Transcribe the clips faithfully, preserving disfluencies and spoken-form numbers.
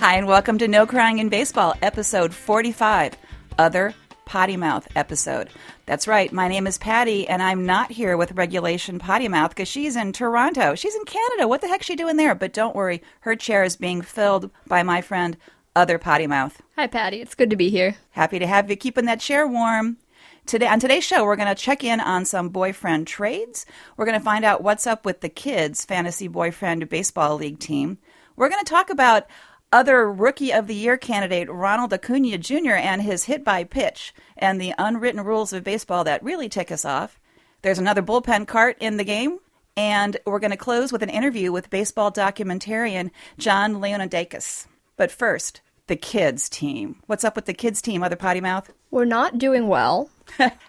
Hi, and welcome to No Crying in Baseball, episode forty-five, Other Potty Mouth episode. That's right, my name is Patty, and I'm not here with Regulation Potty Mouth because she's in Toronto. She's in Canada. What the heck's she doing there? But don't worry, her chair is being filled by my friend, Other Potty Mouth. Hi, Patty. It's good to be here. Happy to have you keeping that chair warm. Today, on today's show, we're going to check in on some boyfriend trades. We're going to find out what's up with the kids' fantasy boyfriend baseball league team. We're going to talk about other Rookie of the Year candidate Ronald Acuña Junior and his hit by pitch and the unwritten rules of baseball that really tick us off. There's another bullpen cart in the game. And we're going to close with an interview with baseball documentarian John Leonidakis. But first, the kids team. What's up with the kids team, Other Potty Mouth? We're not doing well.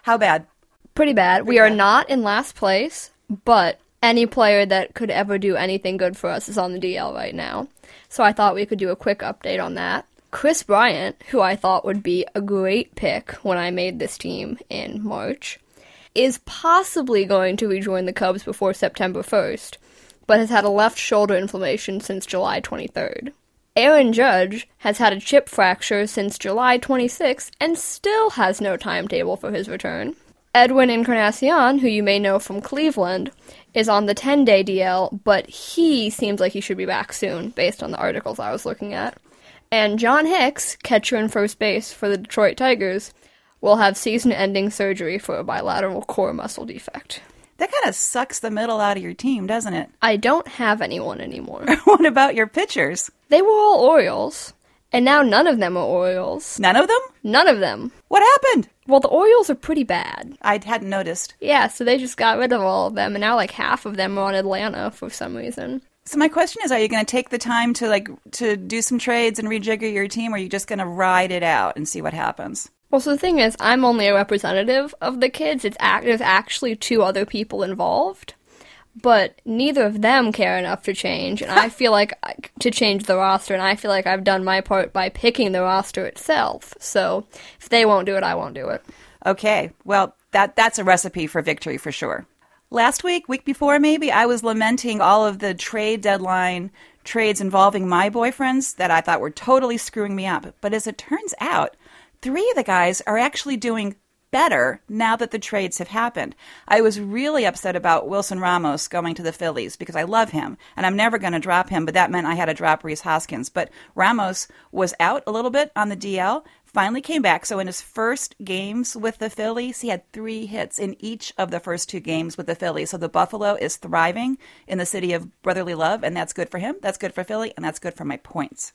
How bad? Pretty bad. Pretty we bad. are not in last place, but any player that could ever do anything good for us is on the D L right now. So I thought we could do a quick update on that. Chris Bryant, who I thought would be a great pick when I made this team in March, is possibly going to rejoin the Cubs before September first, but has had a left shoulder inflammation since July twenty-third. Aaron Judge has had a chip fracture since July twenty-sixth and still has no timetable for his return. Edwin Encarnacion, who you may know from Cleveland, is on the ten-day D L, but he seems like he should be back soon, based on the articles I was looking at. And John Hicks, catcher and first base for the Detroit Tigers, will have season-ending surgery for a bilateral core muscle defect. That kind of sucks the middle out of your team, doesn't it? I don't have anyone anymore. What about your pitchers? They were all Orioles, and now none of them are Orioles. None of them? None of them. What happened? Well, the Orioles are pretty bad. I hadn't noticed. Yeah, so they just got rid of all of them, and now like half of them are on Atlanta for some reason. So my question is, are you going to take the time to like to do some trades and rejigger your team, or are you just going to ride it out and see what happens? Well, so the thing is, I'm only a representative of the kids. It's act- There's actually two other people involved, but neither of them care enough to change, and I feel like I, to change the roster, and I feel like I've done my part by picking the roster itself. So if they won't do it, I won't do it. Okay, well, that that's a recipe for victory for sure. Last week, week before maybe, I was lamenting all of the trade deadline trades involving my boyfriends that I thought were totally screwing me up. But as it turns out, three of the guys are actually doing better now that the trades have happened. I was really upset about Wilson Ramos going to the Phillies because I love him and I'm never going to drop him, but that meant I had to drop Rhys Hoskins. But Ramos was out a little bit on the D L, finally came back. So in his first games with the Phillies, he had three hits in each of the first two games with the Phillies. So the Buffalo is thriving in the city of brotherly love, and that's good for him, that's good for Philly, and that's good for my points.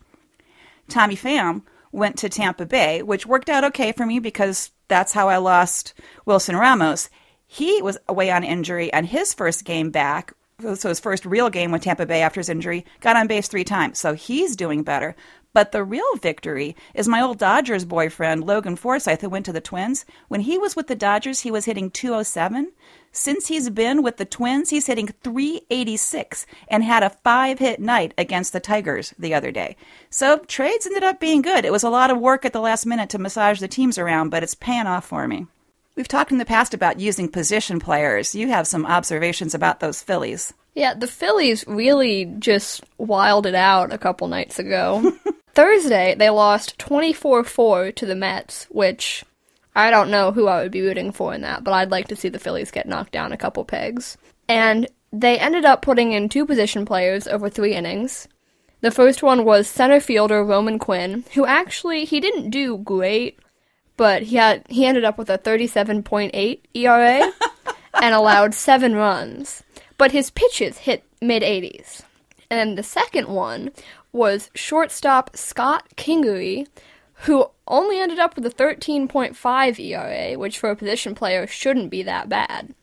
Tommy Pham went to Tampa Bay, which worked out okay for me because that's how I lost Wilson Ramos. He was away on injury, and his first game back, so his first real game with Tampa Bay after his injury, got on base three times, so he's doing better. But the real victory is my old Dodgers boyfriend, Logan Forsythe, who went to the Twins. When he was with the Dodgers, he was hitting two oh seven. Since he's been with the Twins, he's hitting three eighty-six and had a five-hit night against the Tigers the other day. So trades ended up being good. It was a lot of work at the last minute to massage the teams around, but it's paying off for me. We've talked in the past about using position players. You have some observations about those Phillies. Yeah, the Phillies really just wilded out a couple nights ago. Thursday, they lost twenty-four four to the Mets, which I don't know who I would be rooting for in that, but I'd like to see the Phillies get knocked down a couple pegs. And they ended up putting in two position players over three innings. The first one was center fielder Roman Quinn, who actually, he didn't do great, but he had he ended up with a thirty-seven point eight E R A and allowed seven runs. But his pitches hit mid-eighties. And the second one was shortstop Scott Kingery, who only ended up with a thirteen point five E R A, which for a position player shouldn't be that bad,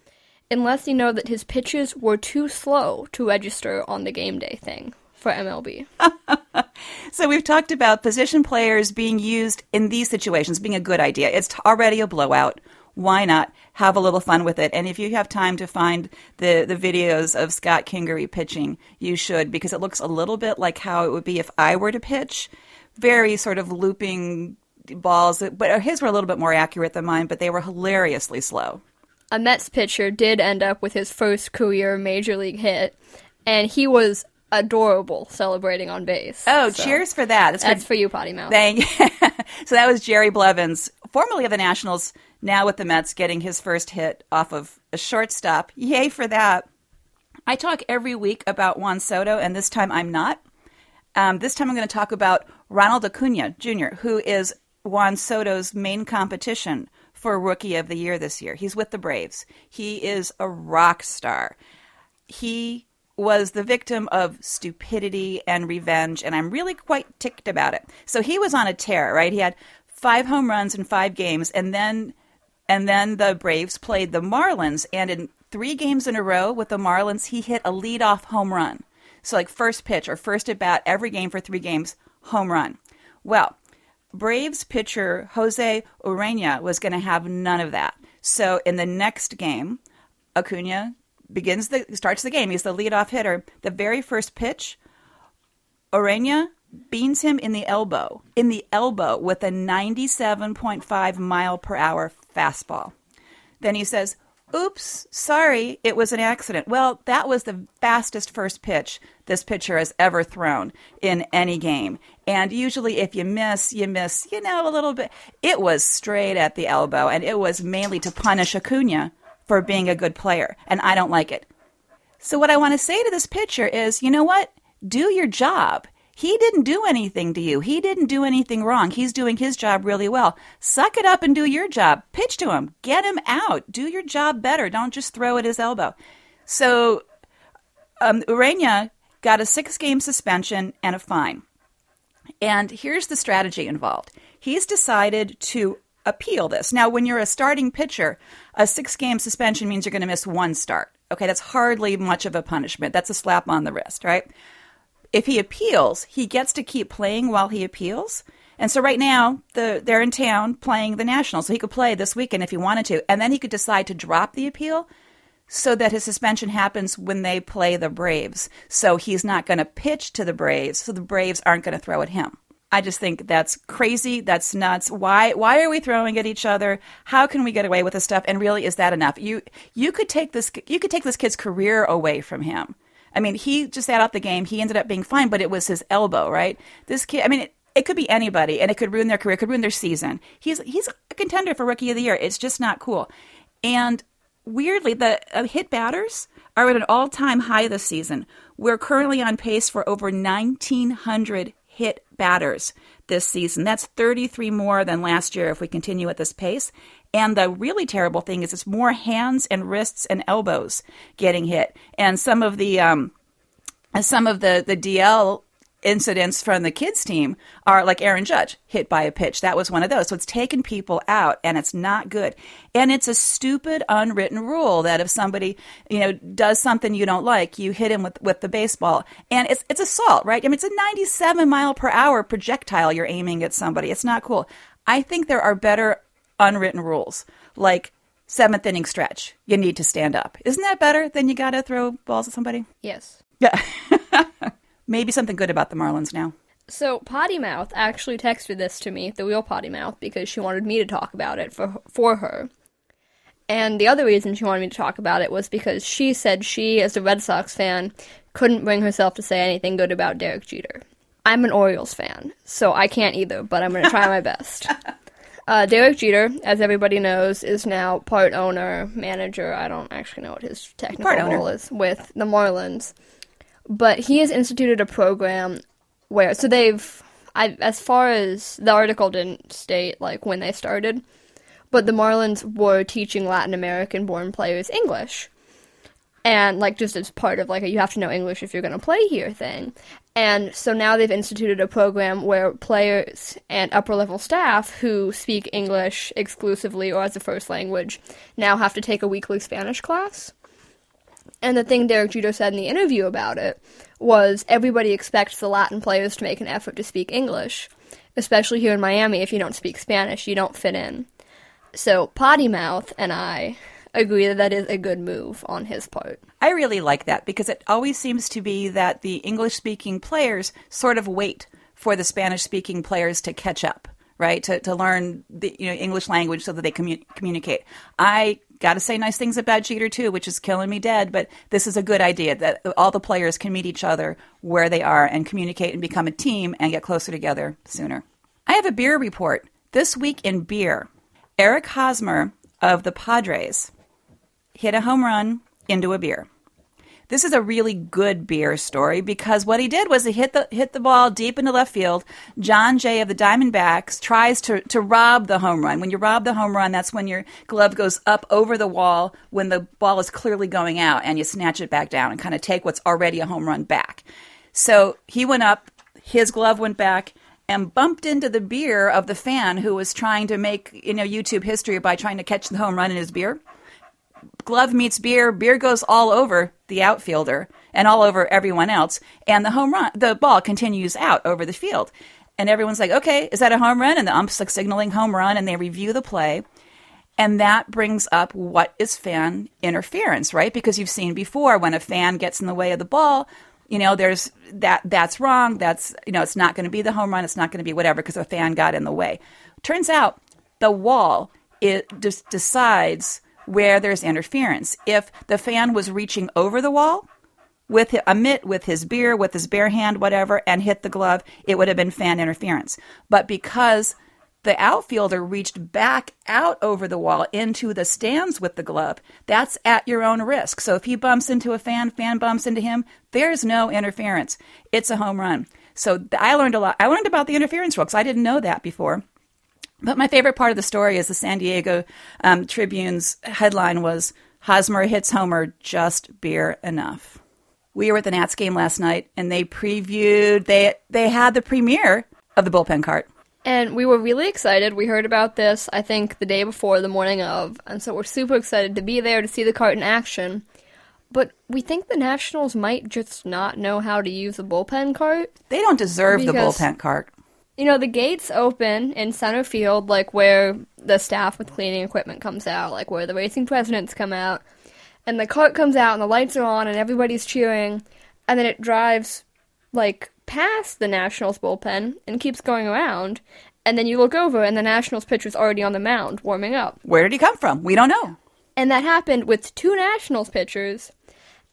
unless you know that his pitches were too slow to register on the game day thing for M L B. So we've talked about position players being used in these situations being a good idea. It's already a blowout. Why not have a little fun with it? And if you have time to find the, the videos of Scott Kingery pitching, you should, because it looks a little bit like how it would be if I were to pitch. Very sort of looping balls, but his were a little bit more accurate than mine, but they were hilariously slow. A Mets pitcher did end up with his first career major league hit, and he was adorable celebrating on base. Oh, so cheers for that. That's, that's for, for you, Potty Mouth. Thank you. So that was Jerry Blevins, formerly of the Nationals, now with the Mets, getting his first hit off of a shortstop. Yay for that. I talk every week about Juan Soto, and this time I'm not. Um, this time I'm going to talk about Ronald Acuña Junior, who is Juan Soto's main competition for Rookie of the Year this year. He's with the Braves. He is a rock star. He was the victim of stupidity and revenge, and I'm really quite ticked about it. So he was on a tear, right? He had five home runs in five games, and then and then the Braves played the Marlins, and in three games in a row with the Marlins, he hit a leadoff home run. So like first pitch or first at bat every game for three games, home run. Well, Braves pitcher Jose Ureña was going to have none of that. So in the next game, Acuña begins the starts the game. He's the leadoff hitter. The very first pitch, Ureña beans him in the elbow, in the elbow with a ninety-seven point five mile per hour fastball. Then he says, "Oops, sorry, it was an accident." Well, that was the fastest first pitch this pitcher has ever thrown in any game. And usually if you miss, you miss, you know, a little bit. It was straight at the elbow, and it was mainly to punish Acuña for being a good player, and I don't like it. So what I want to say to this pitcher is, you know what? Do your job. He didn't do anything to you. He didn't do anything wrong. He's doing his job really well. Suck it up and do your job. Pitch to him. Get him out. Do your job better. Don't just throw at his elbow. So um, Ureña got a six-game suspension and a fine. And here's the strategy involved. He's decided to appeal this. Now, when you're a starting pitcher, a six-game suspension means you're going to miss one start. Okay, that's hardly much of a punishment. That's a slap on the wrist, right? If he appeals, he gets to keep playing while he appeals. And so right now, the, they're in town playing the Nationals, so he could play this weekend if he wanted to. And then he could decide to drop the appeal so that his suspension happens when they play the Braves. So he's not going to pitch to the Braves, so the Braves aren't going to throw at him. I just think that's crazy. That's nuts. Why why are we throwing at each other? How can we get away with this stuff? And really, is that enough? You you could take this you could take this kid's career away from him. I mean, he just sat out the game. He ended up being fine, but it was his elbow, right? This kid, I mean, it, it could be anybody, and it could ruin their career. It could ruin their season. He's he's a contender for Rookie of the Year. It's just not cool. And weirdly, the uh, hit batters are at an all-time high this season. We're currently on pace for over nineteen hundred hit batters this season. That's thirty-three more than last year if we continue at this pace. And the really terrible thing is it's more hands and wrists and elbows getting hit. And some of the um, some of the, the D L incidents from the kids team are like Aaron Judge hit by a pitch. That was one of those. So it's taking people out, and it's not good. And it's a stupid unwritten rule that if somebody, you know, does something you don't like, you hit him with, with the baseball. And it's it's assault, right? I mean, it's a ninety-seven mile per hour projectile you're aiming at somebody. It's not cool. I think there are better unwritten rules, like seventh inning stretch. You need to stand up. Isn't that better than you got to throw balls at somebody? Yes. Yeah. Maybe something good about the Marlins now. So Potty Mouth actually texted this to me, the real Potty Mouth, because she wanted me to talk about it for for her. And the other reason she wanted me to talk about it was because she said she, as a Red Sox fan, couldn't bring herself to say anything good about Derek Jeter. I'm an Orioles fan, so I can't either, but I'm going to try my best. Uh, Derek Jeter, as everybody knows, is now part owner, manager, I don't actually know what his technical role is, with the Marlins. But he has instituted a program where, so they've, I, as far as, the article didn't state, like, when they started, but the Marlins were teaching Latin American-born players English. And, like, just as part of, like, a, you have to know English if you're going to play here thing. And so now they've instituted a program where players and upper-level staff who speak English exclusively or as a first language now have to take a weekly Spanish class. And the thing Derek Jeter said in the interview about it was everybody expects the Latin players to make an effort to speak English, especially here in Miami. If you don't speak Spanish, you don't fit in. So Potty Mouth and I agree that that is a good move on his part. I really like that because it always seems to be that the English-speaking players sort of wait for the Spanish-speaking players to catch up, right, to to learn the you know English language so that they commun- communicate. I got to say nice things about Jeter too, which is killing me dead, but this is a good idea that all the players can meet each other where they are and communicate and become a team and get closer together sooner. I have a beer report. This week in beer, Eric Hosmer of the Padres hit a home run into a beer. This is a really good beer story because what he did was he hit the hit the ball deep into left field. John Jay of the Diamondbacks tries to, to rob the home run. When you rob the home run, that's when your glove goes up over the wall when the ball is clearly going out and you snatch it back down and kind of take what's already a home run back. So he went up, his glove went back, and bumped into the beer of the fan who was trying to make, you know, YouTube history by trying to catch the home run in his beer. Glove meets beer. Beer goes all over the outfielder and all over everyone else. And the home run, the ball continues out over the field. And everyone's like, okay, is that a home run? And the ump's like signaling home run, and they review the play. And that brings up what is fan interference, right? Because you've seen before when a fan gets in the way of the ball, you know, there's that, that's wrong. That's, you know, it's not going to be the home run. It's not going to be whatever because a fan got in the way. Turns out the wall, it just decides where there's interference. If the fan was reaching over the wall with a mitt, with his beer, with his bare hand, whatever, and hit the glove, it would have been fan interference. But because the outfielder reached back out over the wall into the stands with the glove, that's at your own risk. So if he bumps into a fan, fan bumps into him, there's no interference. It's a home run. So I learned a lot. I learned about the interference rule because I didn't know that before. But my favorite part of the story is the San Diego um, Tribune's headline was, Hosmer hits homer, just beer enough. We were at the Nats game last night, and they previewed, they they had the premiere of the bullpen cart. And we were really excited. We heard about this, I think, the day before, the morning of. And so we're super excited to be there to see the cart in action. But we think the Nationals might just not know how to use the bullpen cart. They don't deserve because- the bullpen cart. You know, the gates open in center field, like where the staff with cleaning equipment comes out, like where the racing presidents come out, and the cart comes out and the lights are on and everybody's cheering, and then it drives, like, past the Nationals bullpen and keeps going around, and then you look over and the Nationals pitcher's already on the mound warming up. Where did he come from? We don't know. And that happened with two Nationals pitchers,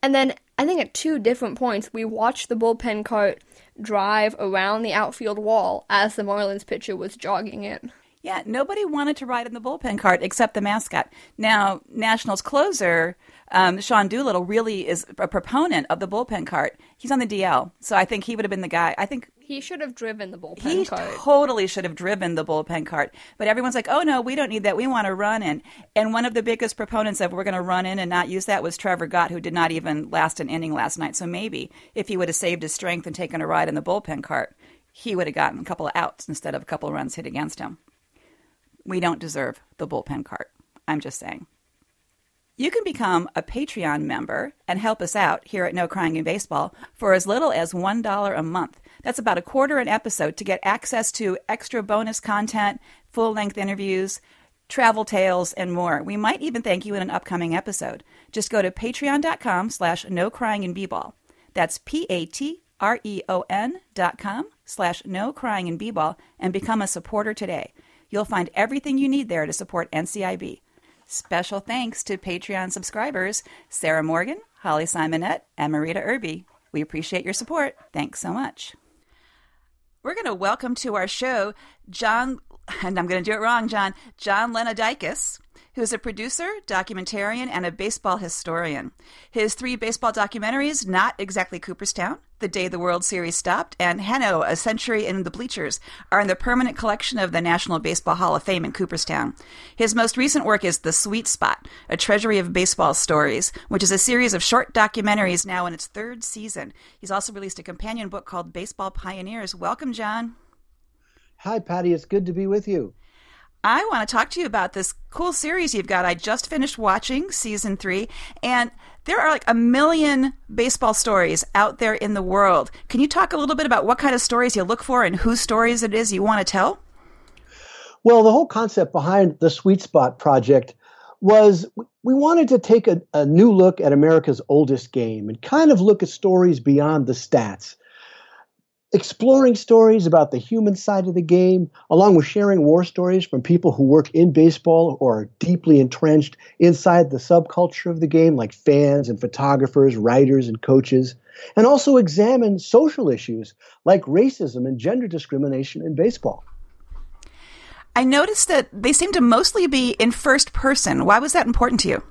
and then I think at two different points we watched the bullpen cart drive around the outfield wall as the Marlins pitcher was jogging in. Yeah, nobody wanted to ride in the bullpen cart except the mascot. Now, Nationals closer, um, Sean Doolittle, really is a proponent of the bullpen cart. He's on the D L, so I think he would have been the guy. I think he should have driven the bullpen he cart. He totally should have driven the bullpen cart. But everyone's like, oh, no, we don't need that. We want to run in. And one of the biggest proponents of we're going to run in and not use that was Trevor Gott, who did not even last an inning last night. So maybe if he would have saved his strength and taken a ride in the bullpen cart, he would have gotten a couple of outs instead of a couple of runs hit against him. We don't deserve the bullpen cart. I'm just saying. You can become a Patreon member and help us out here at No Crying in Baseball for as little as one dollar a month. That's about a quarter an episode to get access to extra bonus content, full-length interviews, travel tales, and more. We might even thank you in an upcoming episode. Just go to patreon.com slash no crying in b-ball. That's P-A-T-R-E-O-N dot com slash no crying in b-ball and become a supporter today. You'll find everything you need there to support N C I B. Special thanks to Patreon subscribers Sarah Morgan, Holly Simonette, and Marita Irby. We appreciate your support. Thanks so much. We're going to welcome to our show John, and I'm going to do it wrong, John, John Leonidakis, who's a producer, documentarian, and a baseball historian. His three baseball documentaries, Not Exactly Cooperstown, The Day the World Series Stopped, and Hano: A Century in the Bleachers, are in the permanent collection of the National Baseball Hall of Fame in Cooperstown. His most recent work is The Sweet Spot, A Treasury of Baseball Stories, which is a series of short documentaries now in its third season. He's also released a companion book called Baseball Pioneers. Welcome, John. Hi, Patty. It's good to be with you. I want to talk to you about this cool series you've got. I just finished watching season three, and there are like a million baseball stories out there in the world. Can you talk a little bit about what kind of stories you look for and whose stories it is you want to tell? Well, the whole concept behind the Sweet Spot project was we wanted to take a, a new look at America's oldest game and kind of look at stories beyond the stats. exploring stories about the human side of the game, along with sharing war stories from people who work in baseball or are deeply entrenched inside the subculture of the game, like fans and photographers, writers and coaches, and also examine social issues like racism and gender discrimination in baseball. I noticed that they seem to mostly be in first person. Why was that important to you?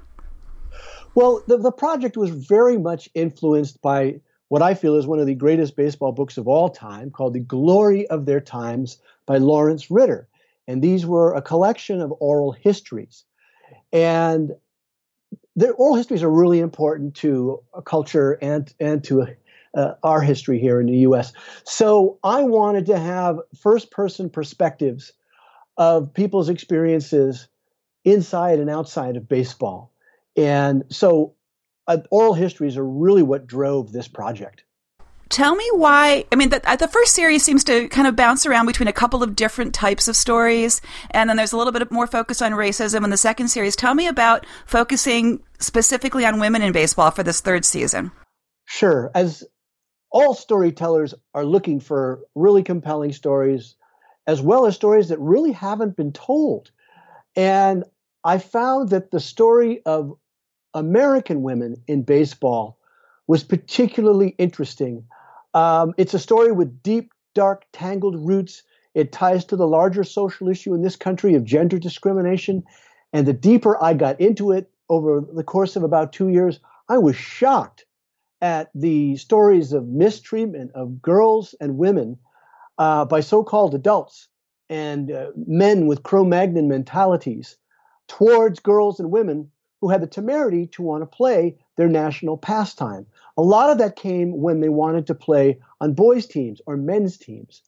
Well, the, the project was very much influenced by what I feel is one of the greatest baseball books of all time, called The Glory of Their Times by Lawrence Ritter. And these were a collection of oral histories. And their oral histories are really important to a culture and, and to uh, our history here in the U S. So I wanted to have first-person perspectives of people's experiences inside and outside of baseball. And so uh, oral histories are really what drove this project. Tell me why, I mean, the, the first series seems to kind of bounce around between a couple of different types of stories, and then there's a little bit more focus on racism in the second series. Tell me about focusing specifically on women in baseball for this third season. Sure. As all storytellers are looking for really compelling stories, as well as stories that really haven't been told. And I found that the story of American women in baseball was particularly interesting. Um, it's a story with deep, dark, tangled roots. It ties to the larger social issue in this country of gender discrimination. And the deeper I got into it over the course of about two years, I was shocked at the stories of mistreatment of girls and women uh, by so-called adults and uh, men with Cro-Magnon mentalities towards girls and women who had the temerity to want to play their national pastime. A lot of that came when they wanted to play on boys' teams or men's teams.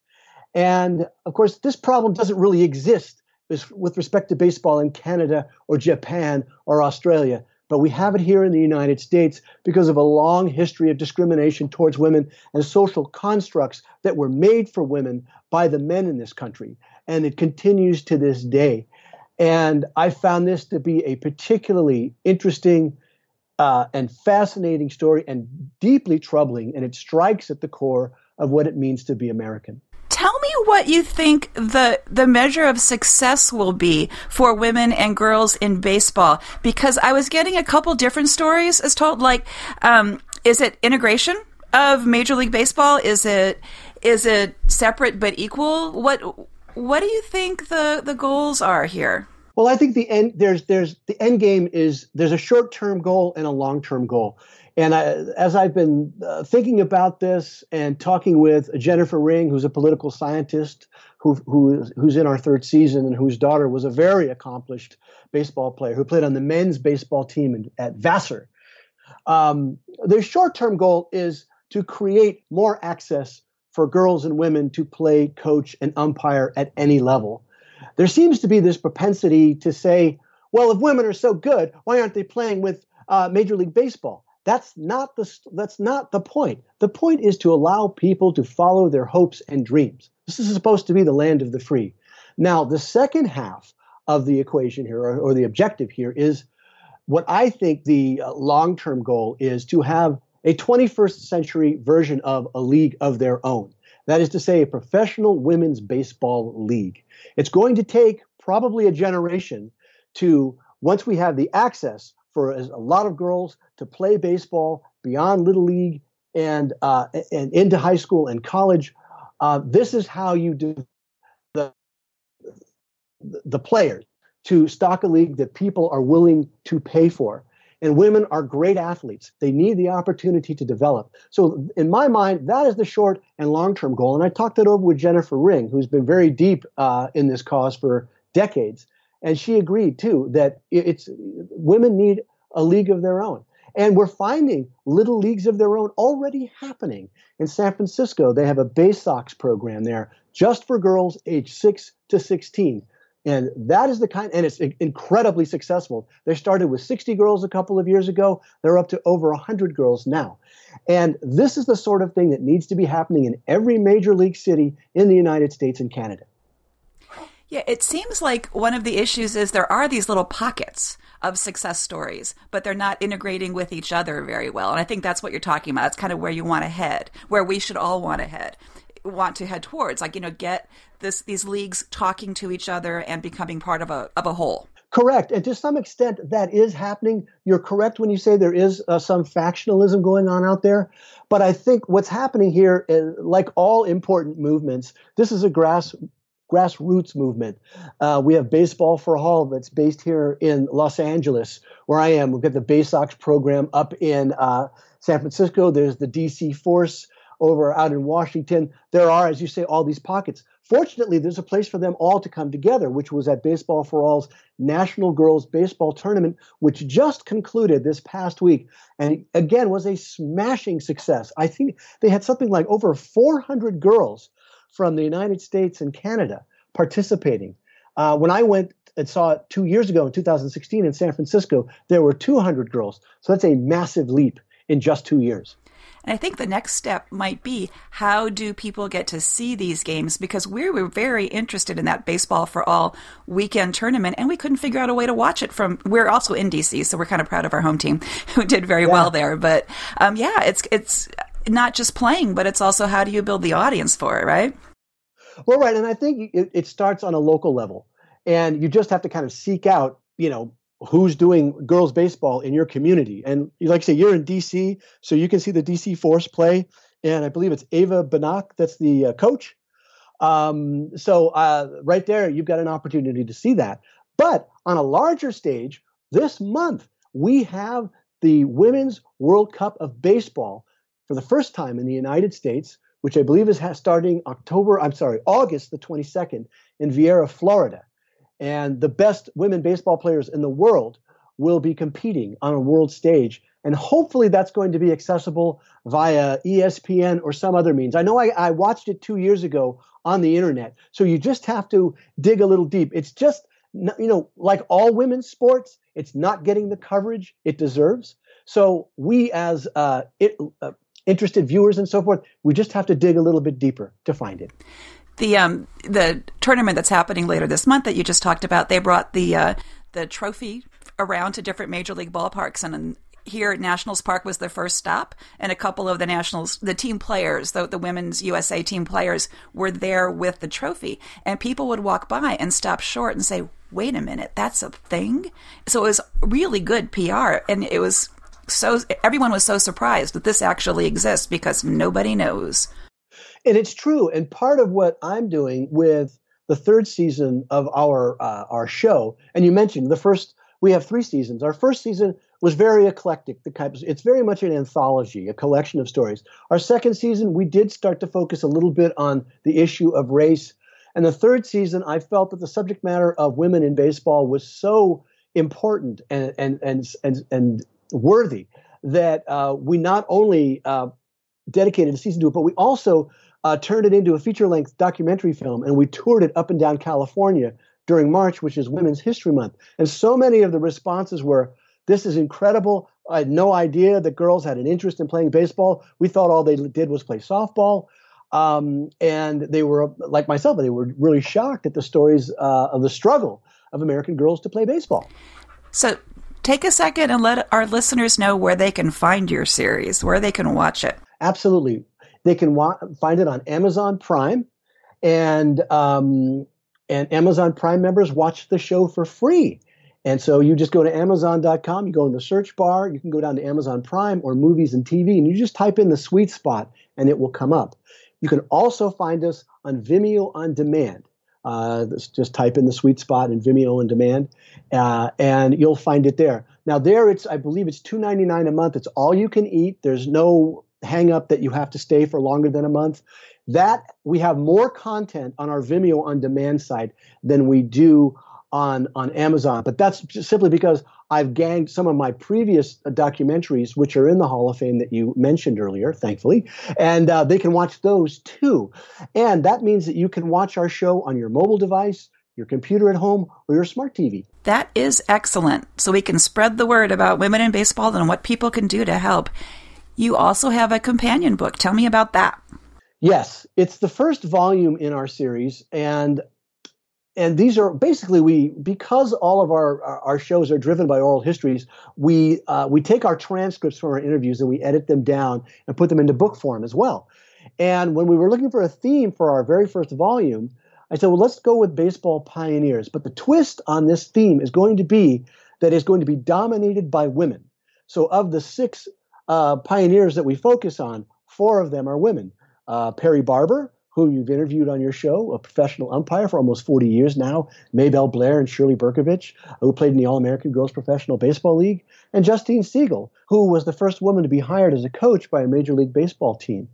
And, of course, this problem doesn't really exist with respect to baseball in Canada or Japan or Australia, but we have it here in the United States because of a long history of discrimination towards women and social constructs that were made for women by the men in this country, and it continues to this day. And I found this to be a particularly interesting uh, and fascinating story, and deeply troubling, and it strikes at the core of what it means to be American. Tell me what you think the the measure of success will be for women and girls in baseball, because I was getting a couple different stories as told, like, um, is it integration of Major League Baseball? Is it is it separate but equal? What What do you think the, the goals are here? Well, I think the end there's there's the end game is there's a short-term goal and a long-term goal. And I, as I've been uh, thinking about this and talking with Jennifer Ring, who's a political scientist who who who's in our third season and whose daughter was a very accomplished baseball player who played on the men's baseball team in, at Vassar. Um, their short-term goal is to create more access for girls and women to play, coach, and umpire at any level. There seems to be this propensity to say, well, if women are so good, why aren't they playing with uh, Major League Baseball? That's not the that's not the point. The point is to allow people to follow their hopes and dreams. This is supposed to be the land of the free. Now, the second half of the equation here, or, or the objective here, is what I think the uh, long-term goal is, to have a twenty-first century version of a league of their own. That is to say, a professional women's baseball league. It's going to take probably a generation to, once we have the access for a lot of girls to play baseball beyond Little League and uh, and into high school and college, uh, this is how you do the, the players to stock a league that people are willing to pay for. And women are great athletes. They need the opportunity to develop. So in my mind, that is the short and long-term goal. And I talked that over with Jennifer Ring, who's been very deep uh, in this cause for decades. And she agreed, too, that it's women need a league of their own. And we're finding little leagues of their own already happening. In San Francisco, they have a Bay Sox program there just for girls age six to sixteen. And that is the kind, and it's incredibly successful. They started with sixty girls a couple of years ago. They're up to over one hundred girls now. And this is the sort of thing that needs to be happening in every major league city in the United States and Canada. Yeah, it seems like one of the issues is there are these little pockets of success stories, but they're not integrating with each other very well. And I think that's what you're talking about. It's kind of where you want to head, where we should all want to head. want to head towards, like, you know, get this these leagues talking to each other and becoming part of a of a whole. Correct. And to some extent, that is happening. You're correct when you say there is uh, some factionalism going on out there. But I think what's happening here is, like all important movements, this is a grass grassroots movement. Uh, we have Baseball for All that's based here in Los Angeles, where I am. We've got the Bay Sox program up in uh, San Francisco. There's the D C Force over out in Washington. There are, as you say, all these pockets. Fortunately, there's a place for them all to come together, which was at Baseball for All's National Girls Baseball Tournament, which just concluded this past week, and again was a smashing success. I think they had something like over four hundred girls from the United States and Canada participating. Uh, when I went and saw it two years ago in two thousand sixteen in San Francisco, there were two hundred girls. So that's a massive leap in just two years. And I think the next step might be, how do people get to see these games? Because we were very interested in that Baseball for All weekend tournament, and we couldn't figure out a way to watch it from, we're also in D C, so we're kind of proud of our home team, who did very yeah. well there. But um, yeah, it's it's not just playing, but it's also how do you build the audience for it, right? Well, right. And I think it, it starts on a local level, and you just have to kind of seek out, you know, who's doing girls baseball in your community. And like I say, you're in D C, so you can see the D C Force play. And I believe it's Ava Banach that's the uh, coach. Um, so uh, right there, you've got an opportunity to see that. But on a larger stage, this month, we have the Women's World Cup of Baseball for the first time in the United States, which I believe is ha- starting October, I'm sorry, August the twenty-second in Vieira, Florida. And the best women baseball players in the world will be competing on a world stage. And hopefully that's going to be accessible via E S P N or some other means. I know I, I watched it two years ago on the internet. So you just have to dig a little deep. It's just, you know, like all women's sports, it's not getting the coverage it deserves. So we as uh, it, uh, interested viewers and so forth, we just have to dig a little bit deeper to find it. The um the tournament that's happening later this month that you just talked about, they brought the uh, the trophy around to different major league ballparks, and in, here at Nationals Park was their first stop, and a couple of the Nationals, the team players, the, the women's U S A team players were there with the trophy, and people would walk by and stop short and say, wait a minute, that's a thing? So it was really good P R, and it was so everyone was so surprised that this actually exists because nobody knows. And it's true. And part of what I'm doing with the third season of our uh, our show, and you mentioned the first, we have three seasons. Our first season was very eclectic. The type of, it's very much an anthology, a collection of stories. Our second season, we did start to focus a little bit on the issue of race. And the third season, I felt that the subject matter of women in baseball was so important and and and and, and worthy that uh, we not only uh, dedicated a season to it, but we also Uh, turned it into a feature-length documentary film, and we toured it up and down California during March, which is Women's History Month. And so many of the responses were, this is incredible. I had no idea that girls had an interest in playing baseball. We thought all they did was play softball. Um, and they were, like myself, they were really shocked at the stories uh, of the struggle of American girls to play baseball. So take a second and let our listeners know where they can find your series, where they can watch it. Absolutely. They can wa- find it on Amazon Prime, and um, and Amazon Prime members watch the show for free. And so you just go to amazon dot com, you go in the search bar, you can go down to Amazon Prime or Movies and T V, and you just type in The Sweet Spot, and it will come up. You can also find us on Vimeo On Demand. Uh, just type in The Sweet Spot and Vimeo On Demand, uh, and you'll find it there. Now there, it's I believe it's two dollars and ninety-nine cents a month. It's all you can eat. There's no hang up that you have to stay for longer than a month. That we have more content on our Vimeo On Demand side than we do on on Amazon, but that's just simply because I've ganged some of my previous documentaries, which are in the Hall of Fame that you mentioned earlier, thankfully, and uh, they can watch those too. And that means that you can watch our show on your mobile device, your computer at home, or your smart T V. That is excellent. So we can spread the word about women in baseball and what people can do to help. You also have a companion book. Tell me about that. Yes, it's the first volume in our series, and and these are basically we because all of our our shows are driven by oral histories. We uh, we take our transcripts from our interviews and we edit them down and put them into book form as well. And when we were looking for a theme for our very first volume, I said, well, let's go with baseball pioneers. But the twist on this theme is going to be that it's going to be dominated by women. So of the six uh, pioneers that we focus on, four of them are women. Uh, Perry Barber, who you've interviewed on your show, a professional umpire for almost forty years now, Maybelle Blair and Shirley Berkovich, who played in the All-American Girls Professional Baseball League, and Justine Siegel, who was the first woman to be hired as a coach by a Major League Baseball team,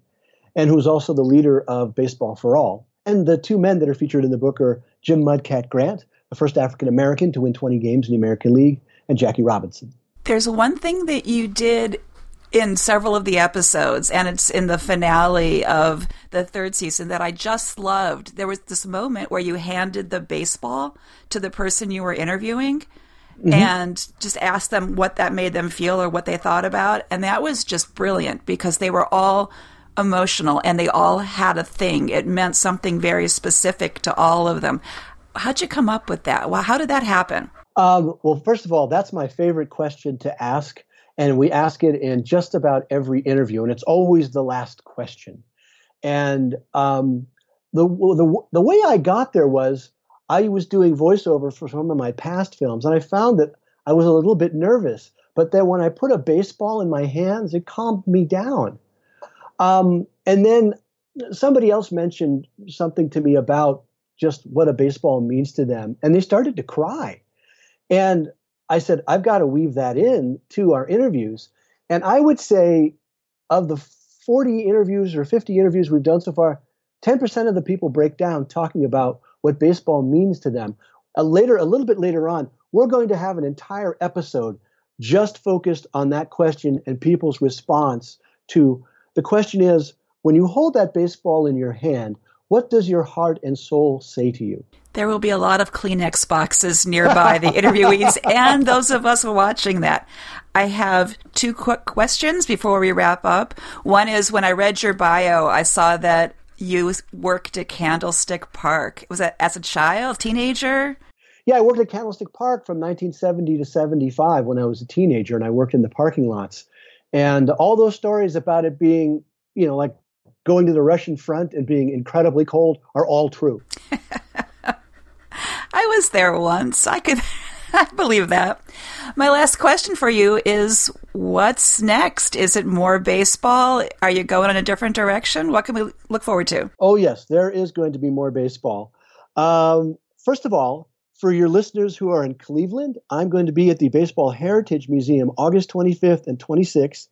and who's also the leader of Baseball for All. And the two men that are featured in the book are Jim Mudcat Grant, the first African-American to win twenty games in the American League, and Jackie Robinson. There's one thing that you did in several of the episodes, and it's in the finale of the third season, that I just loved. There was this moment where you handed the baseball to the person you were interviewing mm-hmm. and just asked them what that made them feel or what they thought about. And that was just brilliant because they were all emotional and they all had a thing. It meant something very specific to all of them. How'd you come up with that? Well, how did that happen? Um, well, first of all, that's my favorite question to ask. And we ask it in just about every interview, and it's always the last question. And um, the, the the way I got there was I was doing voiceover for some of my past films, and I found that I was a little bit nervous. But then when I put a baseball in my hands, it calmed me down. Um, and then somebody else mentioned something to me about just what a baseball means to them, and they started to cry. And I said, I've got to weave that in to our interviews. And I would say of the forty interviews or fifty interviews we've done so far, ten percent of the people break down talking about what baseball means to them. A later, a little bit later on, we're going to have an entire episode just focused on that question and people's response to the question is, when you hold that baseball in your hand, what does your heart and soul say to you? There will be a lot of Kleenex boxes nearby the interviewees and those of us watching that. I have two quick questions before we wrap up. One is, when I read your bio, I saw that you worked at Candlestick Park. Was that as a child, teenager? Yeah, I worked at Candlestick Park from nineteen seventy to seventy-five when I was a teenager, and I worked in the parking lots. And all those stories about it being, you know, like, going to the Russian front and being incredibly cold are all true. I was there once. I could I believe that. My last question for you is, what's next? Is it more baseball? Are you going in a different direction? What can we look forward to? Oh, yes, there is going to be more baseball. Um, first of all, for your listeners who are in Cleveland, I'm going to be at the Baseball Heritage Museum August twenty-fifth and twenty-sixth.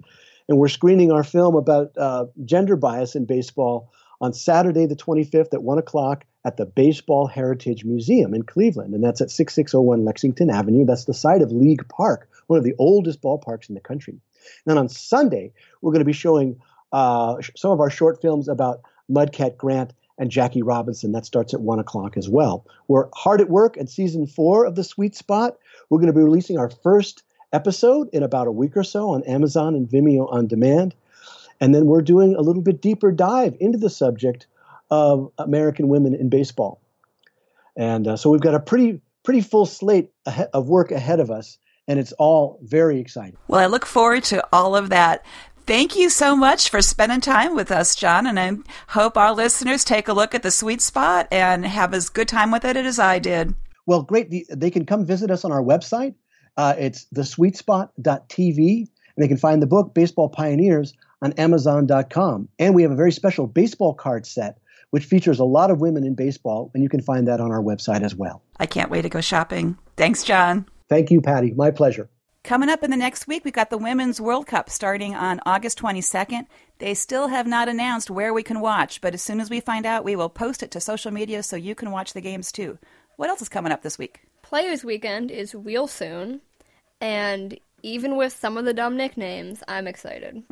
And we're screening our film about uh, gender bias in baseball on Saturday the twenty-fifth at one o'clock at the Baseball Heritage Museum in Cleveland. And that's at sixty-six oh one Lexington Avenue. That's the site of League Park, one of the oldest ballparks in the country. And then on Sunday, we're going to be showing uh, sh- some of our short films about Mudcat Grant and Jackie Robinson. That starts at one o'clock as well. We're hard at work at season four of The Sweet Spot. We're going to be releasing our first episode in about a week or so on Amazon and Vimeo on demand. And then we're doing a little bit deeper dive into the subject of American women in baseball. And uh, so we've got a pretty, pretty full slate of work ahead of us, and it's all very exciting. Well, I look forward to all of that. Thank you so much for spending time with us, John, and I hope our listeners take a look at The Sweet Spot and have as good time with it as I did. Well, great. The, they can come visit us on our website. Uh, it's the sweet spot dot t v, and they can find the book Baseball Pioneers on amazon dot com. And we have a very special baseball card set, which features a lot of women in baseball, and you can find that on our website as well. I can't wait to go shopping. Thanks, John. Thank you, Patty. My pleasure. Coming up in the next week, we've got the Women's World Cup starting on August twenty-second. They still have not announced where we can watch, but as soon as we find out, we will post it to social media so you can watch the games too. What else is coming up this week? Players Weekend is real soon, and even with some of the dumb nicknames, I'm excited.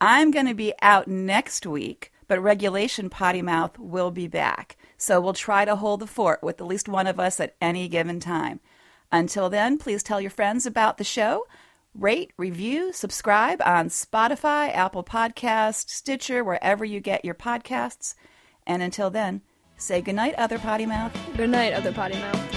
I'm going to be out next week, but Regulation Potty Mouth will be back, so we'll try to hold the fort with at least one of us at any given time. Until then, please tell your friends about the show. Rate, review, subscribe on Spotify, Apple Podcasts, Stitcher, wherever you get your podcasts. And until then, say goodnight, Other Potty Mouth. Goodnight, Other Potty Mouth.